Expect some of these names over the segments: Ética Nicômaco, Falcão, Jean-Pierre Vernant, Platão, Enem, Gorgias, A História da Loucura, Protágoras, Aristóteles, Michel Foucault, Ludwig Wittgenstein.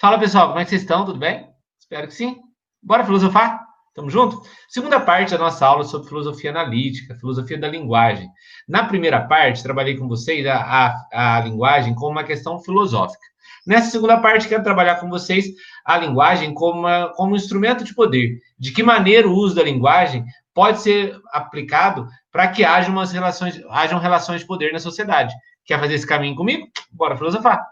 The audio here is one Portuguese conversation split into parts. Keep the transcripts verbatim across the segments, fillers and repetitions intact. Fala, pessoal, como é que vocês estão? Tudo bem? Espero que sim. Bora filosofar? Tamo junto? Segunda parte da nossa aula sobre filosofia analítica, filosofia da linguagem. Na primeira parte, trabalhei com vocês a, a, a linguagem como uma questão filosófica. Nessa segunda parte, quero trabalhar com vocês a linguagem como, uma, como um instrumento de poder. De que maneira o uso da linguagem pode ser aplicado para que haja umas relações, hajam relações de poder na sociedade. Quer fazer esse caminho comigo? Bora filosofar!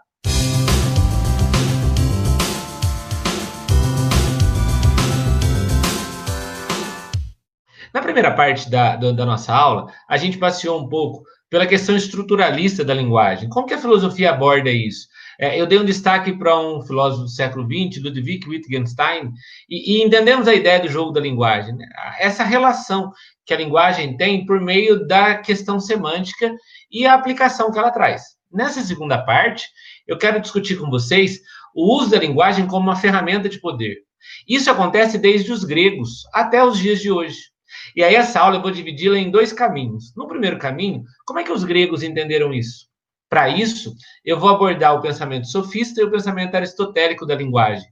Na primeira parte da, da, da nossa aula, a gente passeou um pouco pela questão estruturalista da linguagem. Como que a filosofia aborda isso? É, eu dei um destaque para um filósofo do século vinte, Ludwig Wittgenstein, e, e entendemos a ideia do jogo da linguagem, né? Essa relação que a linguagem tem por meio da questão semântica e a aplicação que ela traz. Nessa segunda parte, eu quero discutir com vocês o uso da linguagem como uma ferramenta de poder. Isso acontece desde os gregos até os dias de hoje. E aí essa aula eu vou dividi-la em dois caminhos. No primeiro caminho, como é que os gregos entenderam isso? Para isso, eu vou abordar o pensamento sofista e o pensamento aristotélico da linguagem.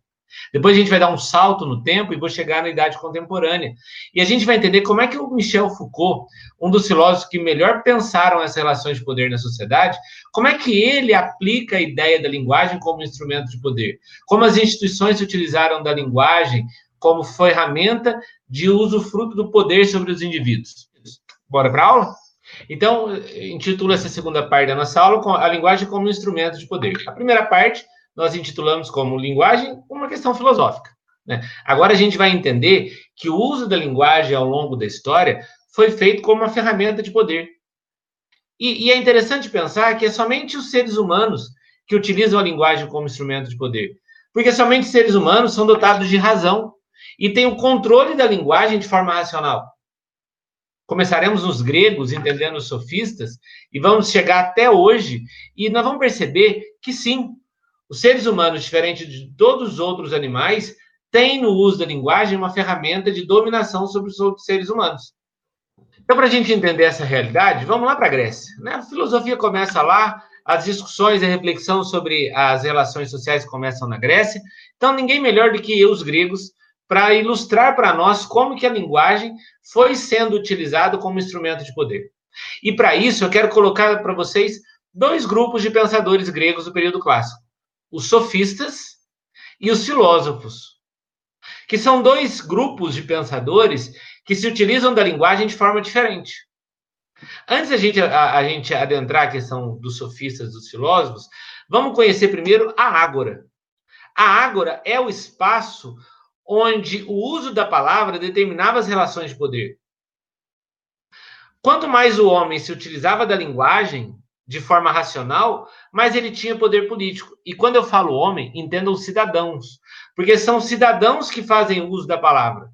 Depois a gente vai dar um salto no tempo e vou chegar na idade contemporânea. E a gente vai entender como é que o Michel Foucault, um dos filósofos que melhor pensaram essas relações de poder na sociedade, como é que ele aplica a ideia da linguagem como instrumento de poder. Como as instituições se utilizaram da linguagem como ferramenta de usufruto do poder sobre os indivíduos. Bora para a aula? Então, intitula essa segunda parte da nossa aula com a linguagem como instrumento de poder. A primeira parte nós intitulamos como linguagem uma questão filosófica, né? Agora a gente vai entender que o uso da linguagem ao longo da história foi feito como uma ferramenta de poder. E, e é interessante pensar que é somente os seres humanos que utilizam a linguagem como instrumento de poder. Porque somente os seres humanos são dotados de razão e tem o controle da linguagem de forma racional. Começaremos nos gregos, entendendo os sofistas, e vamos chegar até hoje, e nós vamos perceber que sim, os seres humanos, diferente de todos os outros animais, têm no uso da linguagem uma ferramenta de dominação sobre os outros seres humanos. Então, para a gente entender essa realidade, vamos lá para a Grécia, né? A filosofia começa lá, as discussões e a reflexão sobre as relações sociais começam na Grécia, então ninguém melhor do que os gregos, para ilustrar para nós como que a linguagem foi sendo utilizada como instrumento de poder. E para isso eu quero colocar para vocês dois grupos de pensadores gregos do período clássico. Os sofistas e os filósofos. Que são dois grupos de pensadores que se utilizam da linguagem de forma diferente. Antes da gente, a, a gente adentrar a questão dos sofistas e dos filósofos, vamos conhecer primeiro a ágora. A ágora é o espaço onde o uso da palavra determinava as relações de poder. Quanto mais o homem se utilizava da linguagem de forma racional, mais ele tinha poder político. E quando eu falo homem, entendam os cidadãos, porque são cidadãos que fazem uso da palavra.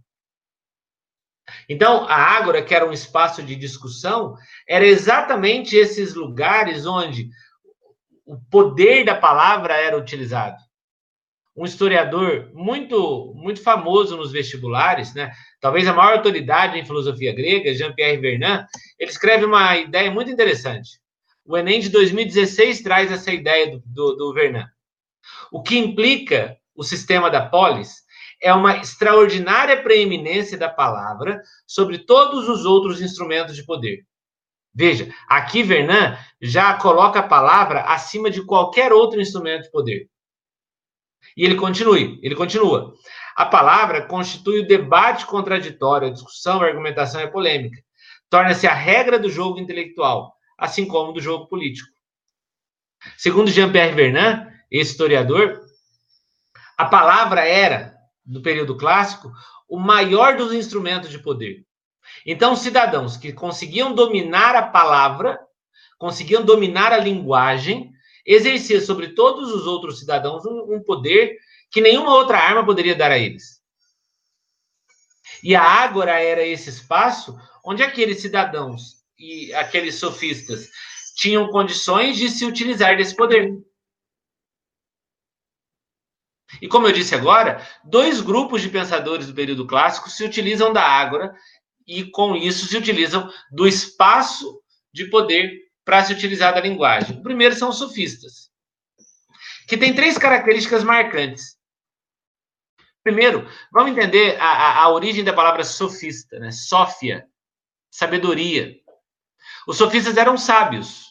Então, a ágora, que era um espaço de discussão, era exatamente esses lugares onde o poder da palavra era utilizado. Um historiador muito, muito famoso nos vestibulares, né? Talvez a maior autoridade em filosofia grega, Jean-Pierre Vernant, ele escreve uma ideia muito interessante. O Enem de dois mil e dezesseis traz essa ideia do, do, do Vernant. O que implica o sistema da polis é uma extraordinária preeminência da palavra sobre todos os outros instrumentos de poder. Veja, aqui Vernant já coloca a palavra acima de qualquer outro instrumento de poder. E ele continua, ele continua. A palavra constitui o debate contraditório, a discussão, a argumentação e a polêmica. Torna-se a regra do jogo intelectual, assim como do jogo político. Segundo Jean-Pierre Vernant, esse historiador, a palavra era, no período clássico, o maior dos instrumentos de poder. Então, cidadãos que conseguiam dominar a palavra, conseguiam dominar a linguagem, exercia sobre todos os outros cidadãos um, um poder que nenhuma outra arma poderia dar a eles. E a ágora era esse espaço onde aqueles cidadãos e aqueles sofistas tinham condições de se utilizar desse poder. E como eu disse agora, dois grupos de pensadores do período clássico se utilizam da ágora e com isso se utilizam do espaço de poder para se utilizar da linguagem. O primeiro são os sofistas, que tem três características marcantes. Primeiro, vamos entender a, a, a origem da palavra sofista, né? Sófia, sabedoria. Os sofistas eram sábios,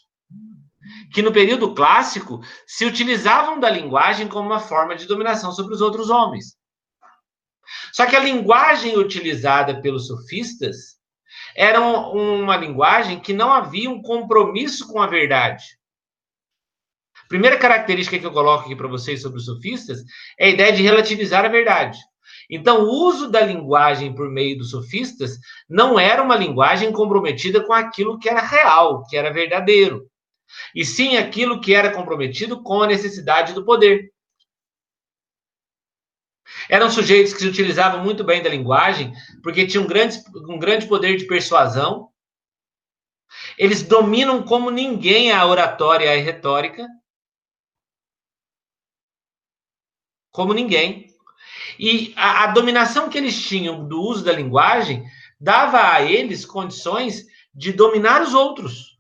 que no período clássico se utilizavam da linguagem como uma forma de dominação sobre os outros homens. Só que a linguagem utilizada pelos sofistas era uma linguagem que não havia um compromisso com a verdade. Primeira característica que eu coloco aqui para vocês sobre os sofistas é a ideia de relativizar a verdade. Então, o uso da linguagem por meio dos sofistas não era uma linguagem comprometida com aquilo que era real, que era verdadeiro, e sim aquilo que era comprometido com a necessidade do poder. Eram sujeitos que se utilizavam muito bem da linguagem, porque tinham um grande, um grande poder de persuasão. Eles dominam como ninguém a oratória e a retórica. Como ninguém. E a, a dominação que eles tinham do uso da linguagem dava a eles condições de dominar os outros.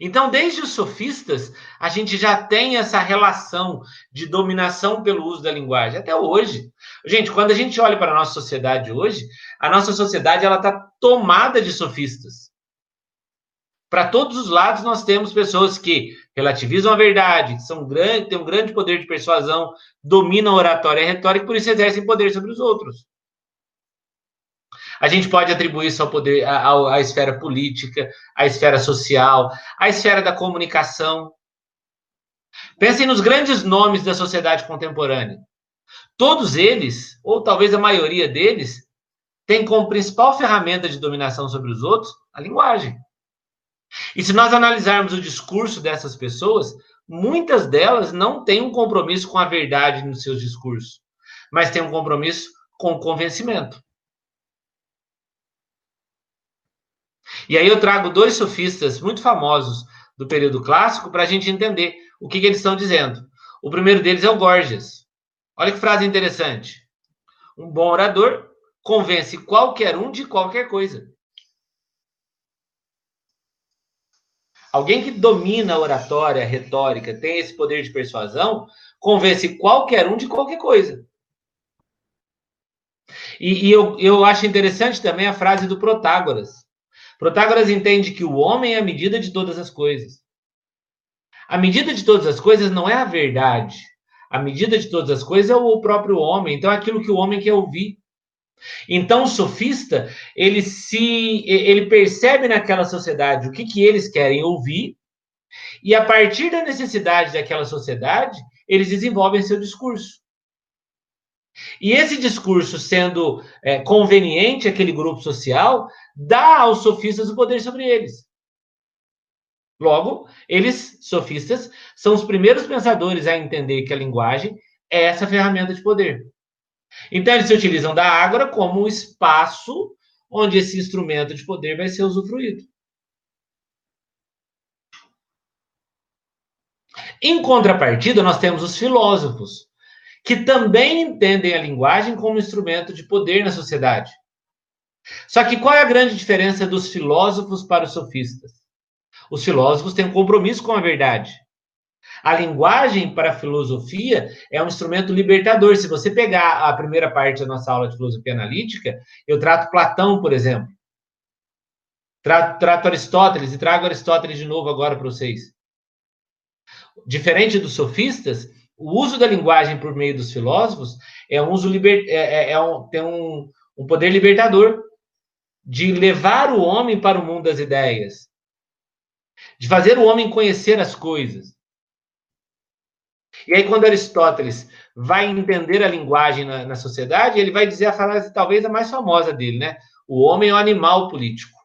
Então, desde os sofistas, a gente já tem essa relação de dominação pelo uso da linguagem, até hoje. Gente, quando a gente olha para a nossa sociedade hoje, a nossa sociedade ela está tomada de sofistas. Para todos os lados, nós temos pessoas que relativizam a verdade, são grandes, têm um grande poder de persuasão, dominam a oratória e a retórica, e por isso exercem poder sobre os outros. A gente pode atribuir isso ao poder, à, à esfera política, à esfera social, à esfera da comunicação. Pensem nos grandes nomes da sociedade contemporânea. Todos eles, ou talvez a maioria deles, tem como principal ferramenta de dominação sobre os outros a linguagem. E se nós analisarmos o discurso dessas pessoas, muitas delas não têm um compromisso com a verdade nos seus discursos, mas têm um compromisso com o convencimento. E aí eu trago dois sofistas muito famosos do período clássico para a gente entender o que, que eles estão dizendo. O primeiro deles é o Gorgias. Olha que frase interessante. Um bom orador convence qualquer um de qualquer coisa. Alguém que domina a oratória, a retórica, tem esse poder de persuasão, convence qualquer um de qualquer coisa. E, e eu, eu acho interessante também a frase do Protágoras. Protágoras entende que o homem é a medida de todas as coisas. A medida de todas as coisas não é a verdade. A medida de todas as coisas é o próprio homem. Então, é aquilo que o homem quer ouvir. Então, o sofista, ele, se, ele percebe naquela sociedade o que, que eles querem ouvir e, a partir da necessidade daquela sociedade, eles desenvolvem seu discurso. E esse discurso, sendo é, conveniente àquele grupo social, dá aos sofistas o poder sobre eles. Logo, eles, sofistas, são os primeiros pensadores a entender que a linguagem é essa ferramenta de poder. Então, eles se utilizam da ágora como um espaço onde esse instrumento de poder vai ser usufruído. Em contrapartida, nós temos os filósofos, que também entendem a linguagem como instrumento de poder na sociedade. Só que qual é a grande diferença dos filósofos para os sofistas? Os filósofos têm um compromisso com a verdade. A linguagem para a filosofia é um instrumento libertador. Se você pegar a primeira parte da nossa aula de filosofia analítica, eu trato Platão, por exemplo. Trato, trato Aristóteles e trago Aristóteles de novo agora para vocês. Diferente dos sofistas, o uso da linguagem por meio dos filósofos é um uso liber, é, é, é um, tem um, um poder libertador de levar o homem para o mundo das ideias, de fazer o homem conhecer as coisas. E aí, quando Aristóteles vai entender a linguagem na, na sociedade, ele vai dizer a frase, talvez a mais famosa dele, né? O homem é um animal político.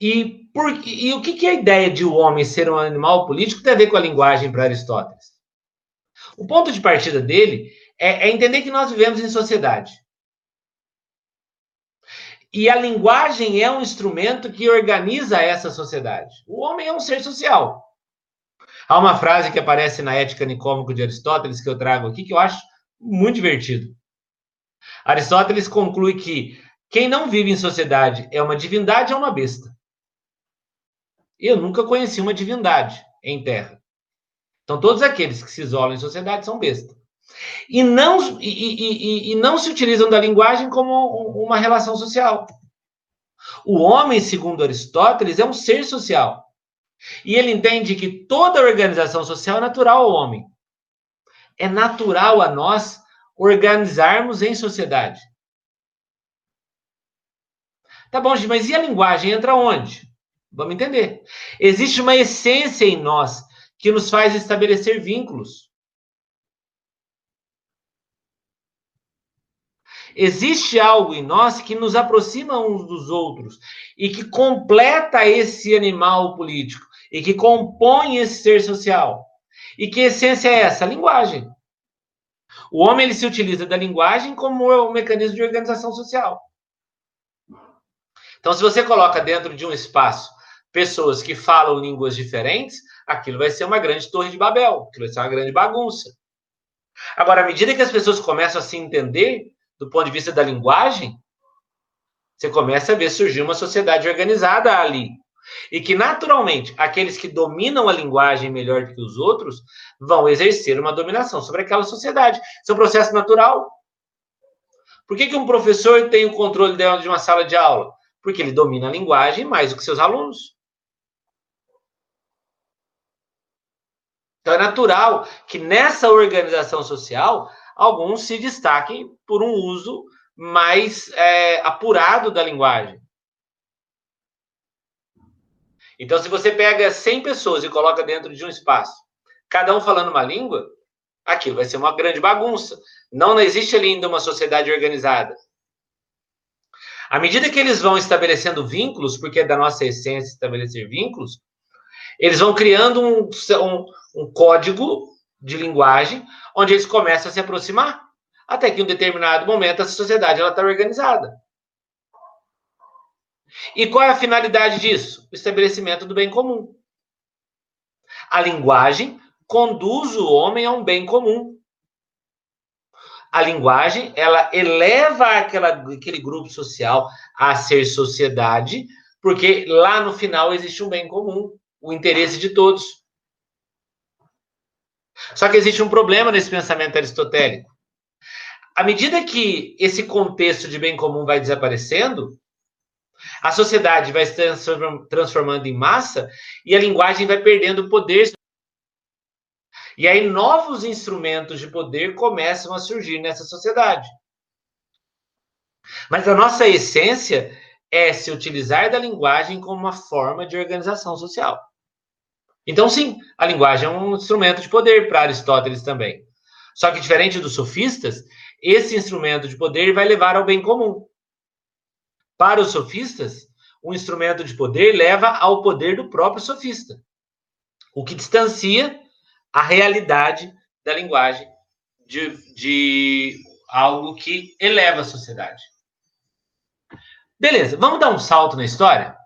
E, por, e o que, que é a ideia de o homem ser um animal político tem a ver com a linguagem para Aristóteles? O ponto de partida dele é, é entender que nós vivemos em sociedade. E a linguagem é um instrumento que organiza essa sociedade. O homem é um ser social. Há uma frase que aparece na Ética Nicômaco de Aristóteles, que eu trago aqui, que eu acho muito divertido. Aristóteles conclui que quem não vive em sociedade é uma divindade ou uma besta. Eu nunca conheci uma divindade em terra. Então, todos aqueles que se isolam em sociedade são bestas. E não, e, e, e não se utilizam da linguagem como uma relação social. O homem, segundo Aristóteles, é um ser social. E ele entende que toda organização social é natural ao homem. É natural a nós organizarmos em sociedade. Tá bom, gente, mas e a linguagem entra onde? Vamos entender. Existe uma essência em nós que nos faz estabelecer vínculos. Existe algo em nós que nos aproxima uns dos outros e que completa esse animal político e que compõe esse ser social. E que essência é essa? A linguagem. O homem ele se utiliza da linguagem como um mecanismo de organização social. Então, se você coloca dentro de um espaço pessoas que falam línguas diferentes, aquilo vai ser uma grande torre de Babel, aquilo vai ser uma grande bagunça. Agora, à medida que as pessoas começam a se entender do ponto de vista da linguagem, você começa a ver surgir uma sociedade organizada ali. E que, naturalmente, aqueles que dominam a linguagem melhor do que os outros vão exercer uma dominação sobre aquela sociedade. Isso é um processo natural. Por que que um professor tem o controle de uma sala de aula? Porque ele domina a linguagem mais do que seus alunos. Então, é natural que nessa organização social, alguns se destaquem por um uso mais é, apurado da linguagem. Então, se você pega cem pessoas e coloca dentro de um espaço, cada um falando uma língua, aquilo vai ser uma grande bagunça. Não, não existe ali ainda uma sociedade organizada. À medida que eles vão estabelecendo vínculos, porque é da nossa essência estabelecer vínculos, eles vão criando um, um, um código de linguagem onde eles começam a se aproximar, até que em um determinado momento a sociedade ela está organizada. E qual é a finalidade disso? O estabelecimento do bem comum. A linguagem conduz o homem a um bem comum. A linguagem, ela eleva aquela, aquele grupo social a ser sociedade, porque lá no final existe um bem comum, o interesse de todos. Só que existe um problema nesse pensamento aristotélico. À medida que esse contexto de bem comum vai desaparecendo, a sociedade vai se transformando em massa e a linguagem vai perdendo poder. E aí novos instrumentos de poder começam a surgir nessa sociedade. Mas a nossa essência é se utilizar da linguagem como uma forma de organização social. Então, sim, a linguagem é um instrumento de poder para Aristóteles também. Só que, diferente dos sofistas, esse instrumento de poder vai levar ao bem comum. Para os sofistas, um instrumento de poder leva ao poder do próprio sofista, o que distancia a realidade da linguagem de, de algo que eleva a sociedade. Beleza, vamos dar um salto na história?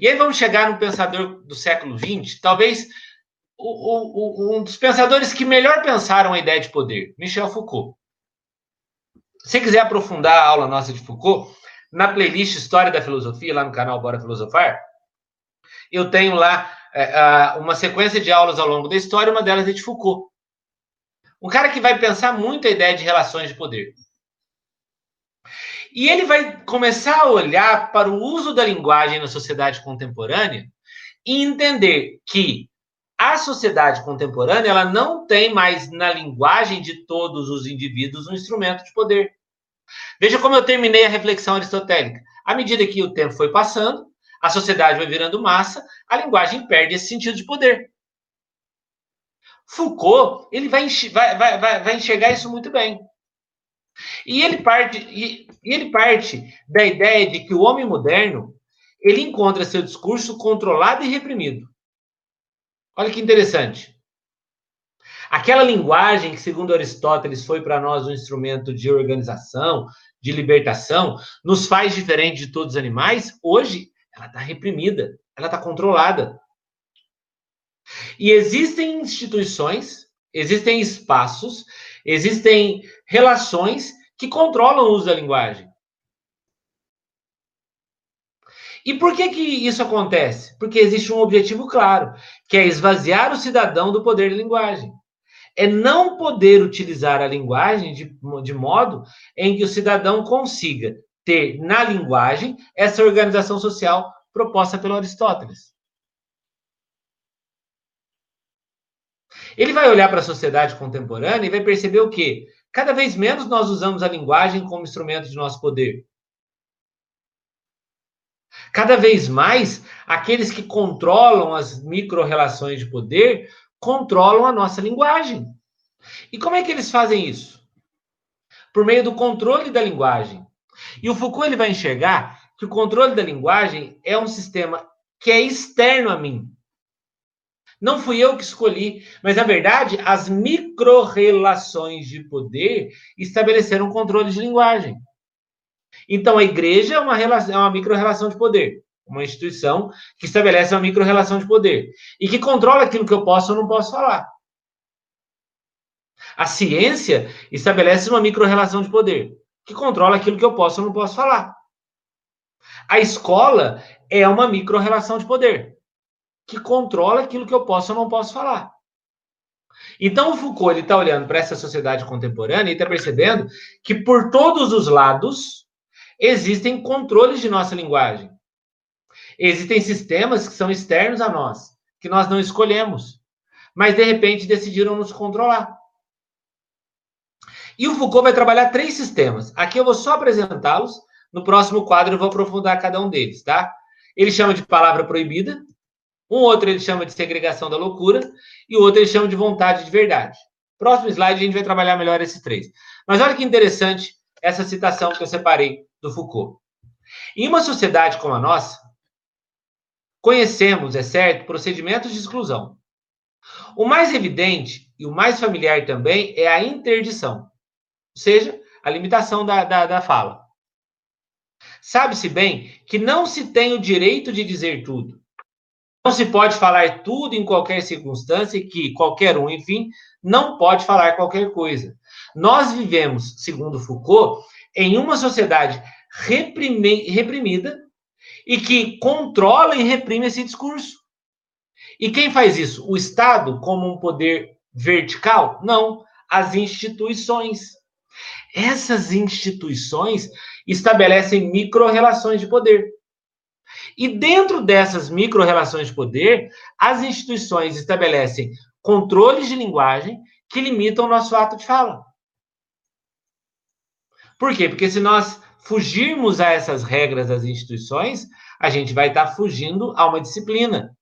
E aí vamos chegar num pensador do século vinte, talvez o, o, um dos pensadores que melhor pensaram a ideia de poder, Michel Foucault. Se quiser aprofundar a aula nossa de Foucault, na playlist História da Filosofia, lá no canal Bora Filosofar, eu tenho lá é, uma sequência de aulas ao longo da história, uma delas é de Foucault. Um cara que vai pensar muito a ideia de relações de poder. E ele vai começar a olhar para o uso da linguagem na sociedade contemporânea e entender que a sociedade contemporânea ela não tem mais na linguagem de todos os indivíduos um instrumento de poder. Veja como eu terminei a reflexão aristotélica. À medida que o tempo foi passando, a sociedade vai virando massa, a linguagem perde esse sentido de poder. Foucault, ele vai, vai, vai, vai enxergar isso muito bem. E ele, parte, e, e ele parte da ideia de que o homem moderno, ele encontra seu discurso controlado e reprimido. Olha que interessante. Aquela linguagem que, segundo Aristóteles, foi para nós um instrumento de organização, de libertação, nos faz diferente de todos os animais, hoje ela está reprimida, ela está controlada. E existem instituições, existem espaços, existem relações que controlam o uso da linguagem. E por que que isso acontece? Porque existe um objetivo claro, que é esvaziar o cidadão do poder da linguagem. É não poder utilizar a linguagem de, de modo em que o cidadão consiga ter na linguagem essa organização social proposta pelo Aristóteles. Ele vai olhar para a sociedade contemporânea e vai perceber o quê? Cada vez menos nós usamos a linguagem como instrumento de nosso poder. Cada vez mais, aqueles que controlam as micro-relações de poder controlam a nossa linguagem. E como é que eles fazem isso? Por meio do controle da linguagem. E o Foucault ele vai enxergar que o controle da linguagem é um sistema que é externo a mim. Não fui eu que escolhi, mas, na verdade, as micro-relações de poder estabeleceram controle de linguagem. Então, a igreja é uma, relação, é uma micro-relação de poder, uma instituição que estabelece uma micro-relação de poder e que controla aquilo que eu posso ou não posso falar. A ciência estabelece uma micro-relação de poder que controla aquilo que eu posso ou não posso falar. A escola é uma micro-relação de poder que controla aquilo que eu posso ou não posso falar. Então, o Foucault está olhando para essa sociedade contemporânea e está percebendo que, por todos os lados, existem controles de nossa linguagem. Existem sistemas que são externos a nós, que nós não escolhemos, mas, de repente, decidiram nos controlar. E o Foucault vai trabalhar três sistemas. Aqui eu vou só apresentá-los. No próximo quadro eu vou aprofundar cada um deles, tá? Ele chama de palavra proibida, um outro ele chama de segregação da loucura, e o outro ele chama de vontade de verdade. Próximo slide a gente vai trabalhar melhor esses três. Mas olha que interessante essa citação que eu separei do Foucault. Em uma sociedade como a nossa, conhecemos, é certo, procedimentos de exclusão. O mais evidente e o mais familiar também é a interdição, ou seja, a limitação da, da, da fala. Sabe-se bem que não se tem o direito de dizer tudo. Não se pode falar tudo em qualquer circunstância e que qualquer um, enfim, não pode falar qualquer coisa. Nós vivemos, segundo Foucault, em uma sociedade reprime, reprimida e que controla e reprime esse discurso. E quem faz isso? O Estado como um poder vertical? Não. As instituições. Essas instituições estabelecem micro-relações de poder. E dentro dessas micro-relações de poder, as instituições estabelecem controles de linguagem que limitam o nosso ato de fala. Por quê? Porque se nós fugirmos a essas regras das instituições, a gente vai estar fugindo a uma disciplina,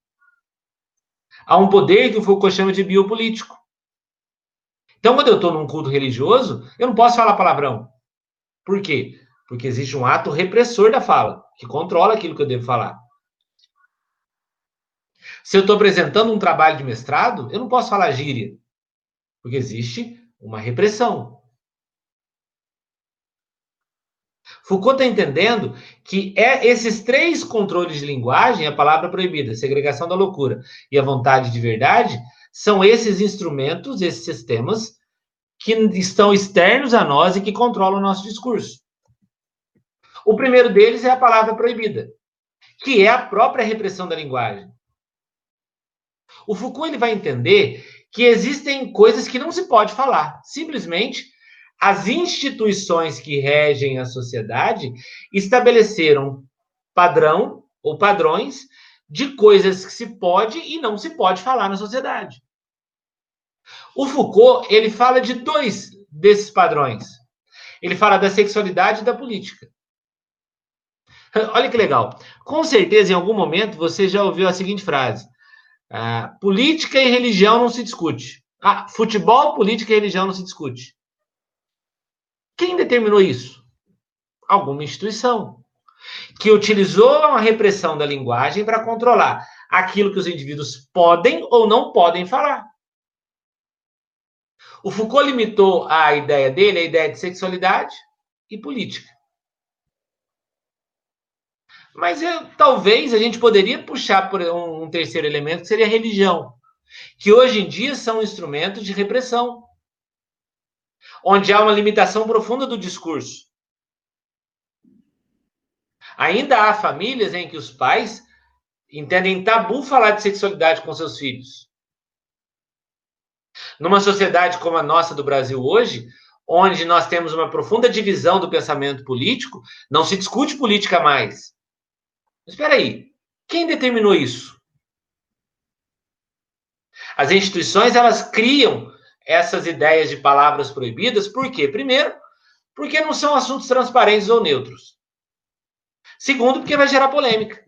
a um poder que o Foucault chama de biopolítico. Então, quando eu estou num culto religioso, eu não posso falar palavrão. Por quê? Porque existe um ato repressor da fala, que controla aquilo que eu devo falar. Se eu estou apresentando um trabalho de mestrado, eu não posso falar gíria, porque existe uma repressão. Foucault está entendendo que é esses três controles de linguagem, a palavra proibida, a segregação da loucura e a vontade de verdade, são esses instrumentos, esses sistemas, que estão externos a nós e que controlam o nosso discurso. O primeiro deles é a palavra proibida, que é a própria repressão da linguagem. O Foucault ele vai entender que existem coisas que não se pode falar. Simplesmente, as instituições que regem a sociedade estabeleceram padrão ou padrões de coisas que se pode e não se pode falar na sociedade. O Foucault ele fala de dois desses padrões. Ele fala da sexualidade e da política. Olha que legal. Com certeza, em algum momento, você já ouviu a seguinte frase. Ah, política e religião não se discute. Ah, futebol, política e religião não se discute. Quem determinou isso? Alguma instituição que utilizou a repressão da linguagem para controlar aquilo que os indivíduos podem ou não podem falar. O Foucault limitou a ideia dele, a ideia de sexualidade e política. Mas eu, talvez a gente poderia puxar por um, um terceiro elemento, que seria a religião, que hoje em dia são instrumentos de repressão, onde há uma limitação profunda do discurso. Ainda há famílias em que os pais entendem tabu falar de sexualidade com seus filhos. Numa sociedade como a nossa do Brasil hoje, onde nós temos uma profunda divisão do pensamento político, não se discute política mais. Mas espera aí, quem determinou isso? As instituições, elas criam essas ideias de palavras proibidas, por quê? Primeiro, porque não são assuntos transparentes ou neutros. Segundo, porque vai gerar polêmica.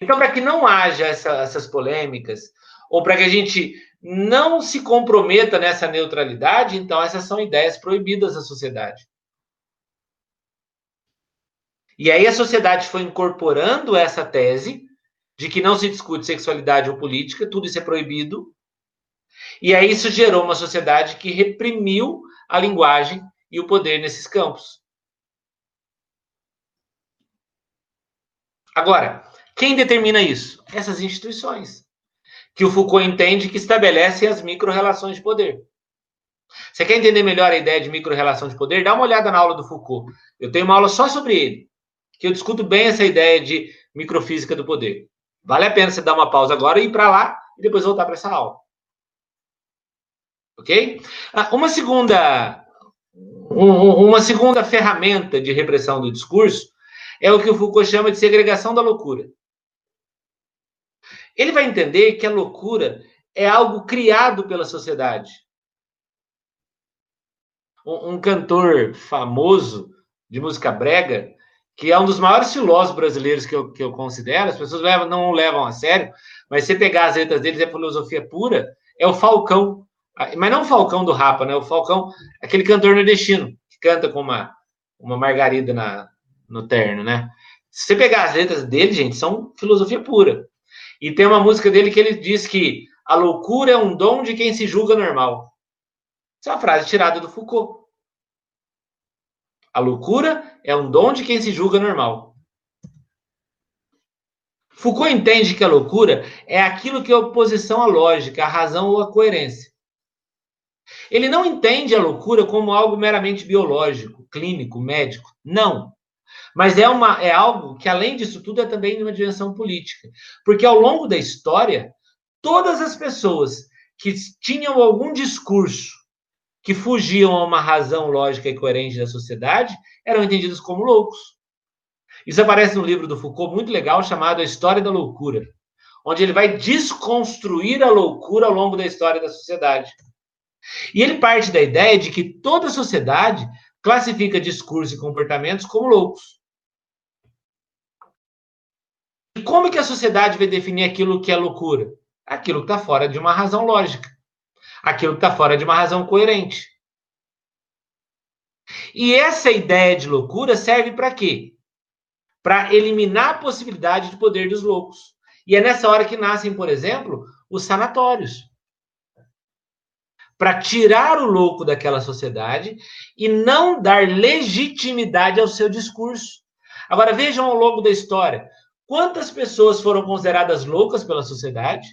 Então, para que não haja essa, essas polêmicas, ou para que a gente não se comprometa nessa neutralidade, então essas são ideias proibidas da sociedade. E aí a sociedade foi incorporando essa tese de que não se discute sexualidade ou política, tudo isso é proibido. E aí isso gerou uma sociedade que reprimiu a linguagem e o poder nesses campos. Agora, quem determina isso? Essas instituições, que o Foucault entende que estabelecem as micro-relações de poder. Você quer entender melhor a ideia de micro-relação de poder? Dá uma olhada na aula do Foucault. Eu tenho uma aula só sobre ele, que eu discuto bem essa ideia de microfísica do poder. Vale a pena você dar uma pausa agora e ir para lá e depois voltar para essa aula. Ok? Uma segunda, uma segunda ferramenta de repressão do discurso é o que o Foucault chama de segregação da loucura. Ele vai entender que a loucura é algo criado pela sociedade. Um, um cantor famoso de música brega, que é um dos maiores filósofos brasileiros que eu, que eu considero, as pessoas levam, não o levam a sério, mas se pegar as letras deles, é filosofia pura, é o Falcão. Mas não o Falcão do Rapa, né? O Falcão, aquele cantor nordestino, que canta com uma, uma margarida na, no terno, né? Se você pegar as letras dele, gente, são filosofia pura. E tem uma música dele que ele diz que a loucura é um dom de quem se julga normal. Essa é uma frase tirada do Foucault. A loucura é um dom de quem se julga normal. Foucault entende que a loucura é aquilo que é oposição à lógica, à razão ou à coerência. Ele não entende a loucura como algo meramente biológico, clínico, médico. Não. Mas é, uma, é algo que, além disso tudo, é também uma dimensão política. Porque, ao longo da história, todas as pessoas que tinham algum discurso que fugiam a uma razão lógica e coerente da sociedade eram entendidas como loucos. Isso aparece no livro do Foucault, muito legal, chamado A História da Loucura, onde ele vai desconstruir a loucura ao longo da história da sociedade. E ele parte da ideia de que toda a sociedade classifica discurso e comportamentos como loucos. E como que a sociedade vai definir aquilo que é loucura? Aquilo que está fora de uma razão lógica. Aquilo que está fora de uma razão coerente. E essa ideia de loucura serve para quê? Para eliminar a possibilidade de poder dos loucos. E é nessa hora que nascem, por exemplo, os sanatórios. Para tirar o louco daquela sociedade e não dar legitimidade ao seu discurso. Agora vejam ao longo da história. Quantas pessoas foram consideradas loucas pela sociedade?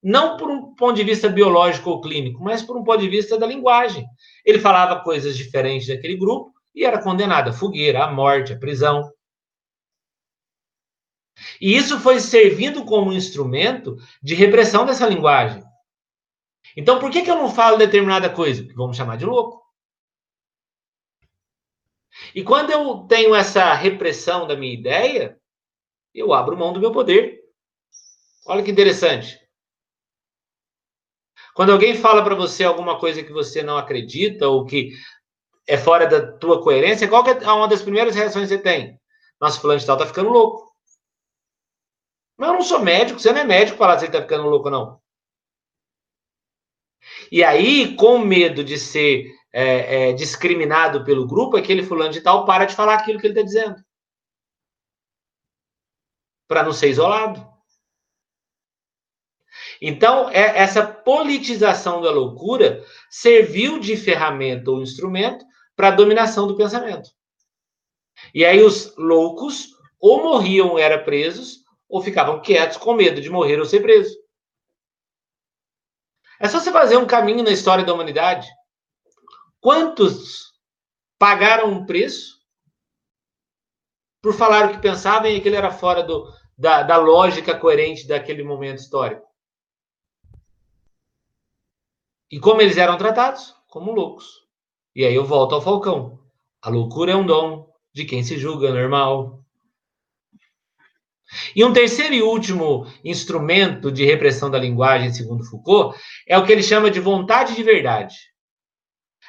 Não por um ponto de vista biológico ou clínico, mas por um ponto de vista da linguagem. Ele falava coisas diferentes daquele grupo e era condenado à fogueira, à morte, à prisão. E isso foi servindo como instrumento de repressão dessa linguagem. Então, por que que eu não falo determinada coisa? Que vamos chamar de louco. E quando eu tenho essa repressão da minha ideia, eu abro mão do meu poder. Olha que interessante. Quando alguém fala para você alguma coisa que você não acredita ou que é fora da tua coerência, qual que é uma das primeiras reações que você tem? Nossa, fulano de tal tá ficando louco. Mas eu não sou médico, você não é médico para falar se ele tá ficando louco ou não. E aí, com medo de ser é, é, discriminado pelo grupo, aquele fulano de tal para de falar aquilo que ele está dizendo, para não ser isolado. Então, é, essa politização da loucura serviu de ferramenta ou instrumento para a dominação do pensamento. E aí os loucos ou morriam ou eram presos, ou ficavam quietos com medo de morrer ou ser preso. É só você fazer um caminho na história da humanidade. Quantos pagaram um preço por falar o que pensavam e que ele era fora do, da, da lógica coerente daquele momento histórico. E como eles eram tratados? Como loucos. E aí eu volto ao Falcão. A loucura é um dom de quem se julga normal. E um terceiro e último instrumento de repressão da linguagem, segundo Foucault, é o que ele chama de vontade de verdade.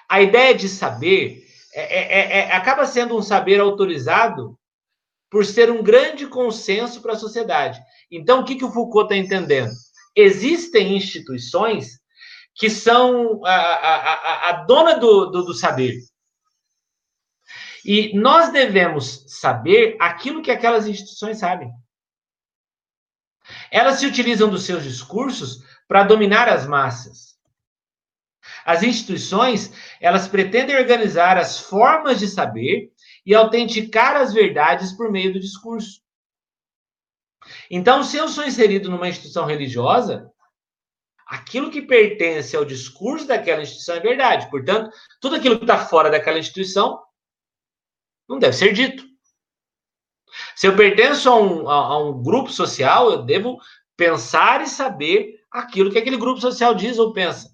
A ideia de saber é, é, é, acaba sendo um saber autorizado por ser um grande consenso para a sociedade. Então, o que, que o Foucault está entendendo? Existem instituições que são a, a, a dona do, do, do saber. E nós devemos saber aquilo que aquelas instituições sabem. Elas se utilizam dos seus discursos para dominar as massas. As instituições, elas pretendem organizar as formas de saber e autenticar as verdades por meio do discurso. Então, se eu sou inserido numa instituição religiosa, aquilo que pertence ao discurso daquela instituição é verdade. Portanto, tudo aquilo que está fora daquela instituição não deve ser dito. Se eu pertenço a um, a, a um grupo social, eu devo pensar e saber aquilo que aquele grupo social diz ou pensa.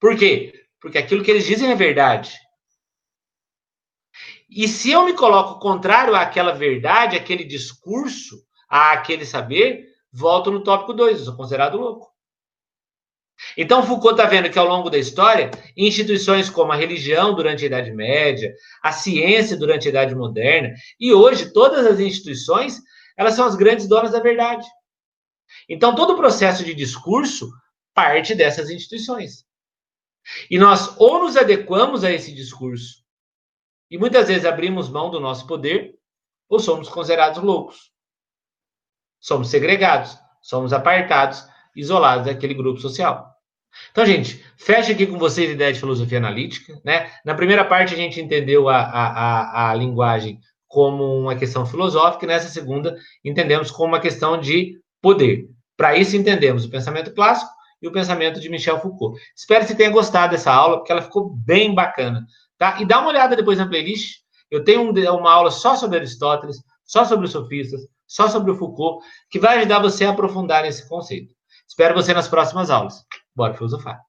Por quê? Porque aquilo que eles dizem é verdade. E se eu me coloco contrário àquela verdade, àquele discurso, àquele saber, volto no tópico dois, eu sou considerado louco. Então, Foucault está vendo que, ao longo da história, instituições como a religião durante a Idade Média, a ciência durante a Idade Moderna, e hoje, todas as instituições, elas são as grandes donas da verdade. Então, todo o processo de discurso parte dessas instituições. E nós ou nos adequamos a esse discurso, e muitas vezes abrimos mão do nosso poder, ou somos considerados loucos. Somos segregados, somos apartados, isolados daquele grupo social. Então, gente, fecha aqui com vocês a ideia de filosofia analítica, né? Na primeira parte, a gente entendeu a, a, a, a linguagem como uma questão filosófica, e nessa segunda, entendemos como uma questão de poder. Para isso, entendemos o pensamento clássico e o pensamento de Michel Foucault. Espero que você tenha gostado dessa aula, porque ela ficou bem bacana, tá? E dá uma olhada depois na playlist. Eu tenho um, uma aula só sobre Aristóteles, só sobre os sofistas, só sobre o Foucault, que vai ajudar você a aprofundar esse conceito. Espero você nas próximas aulas. Bora filosofar!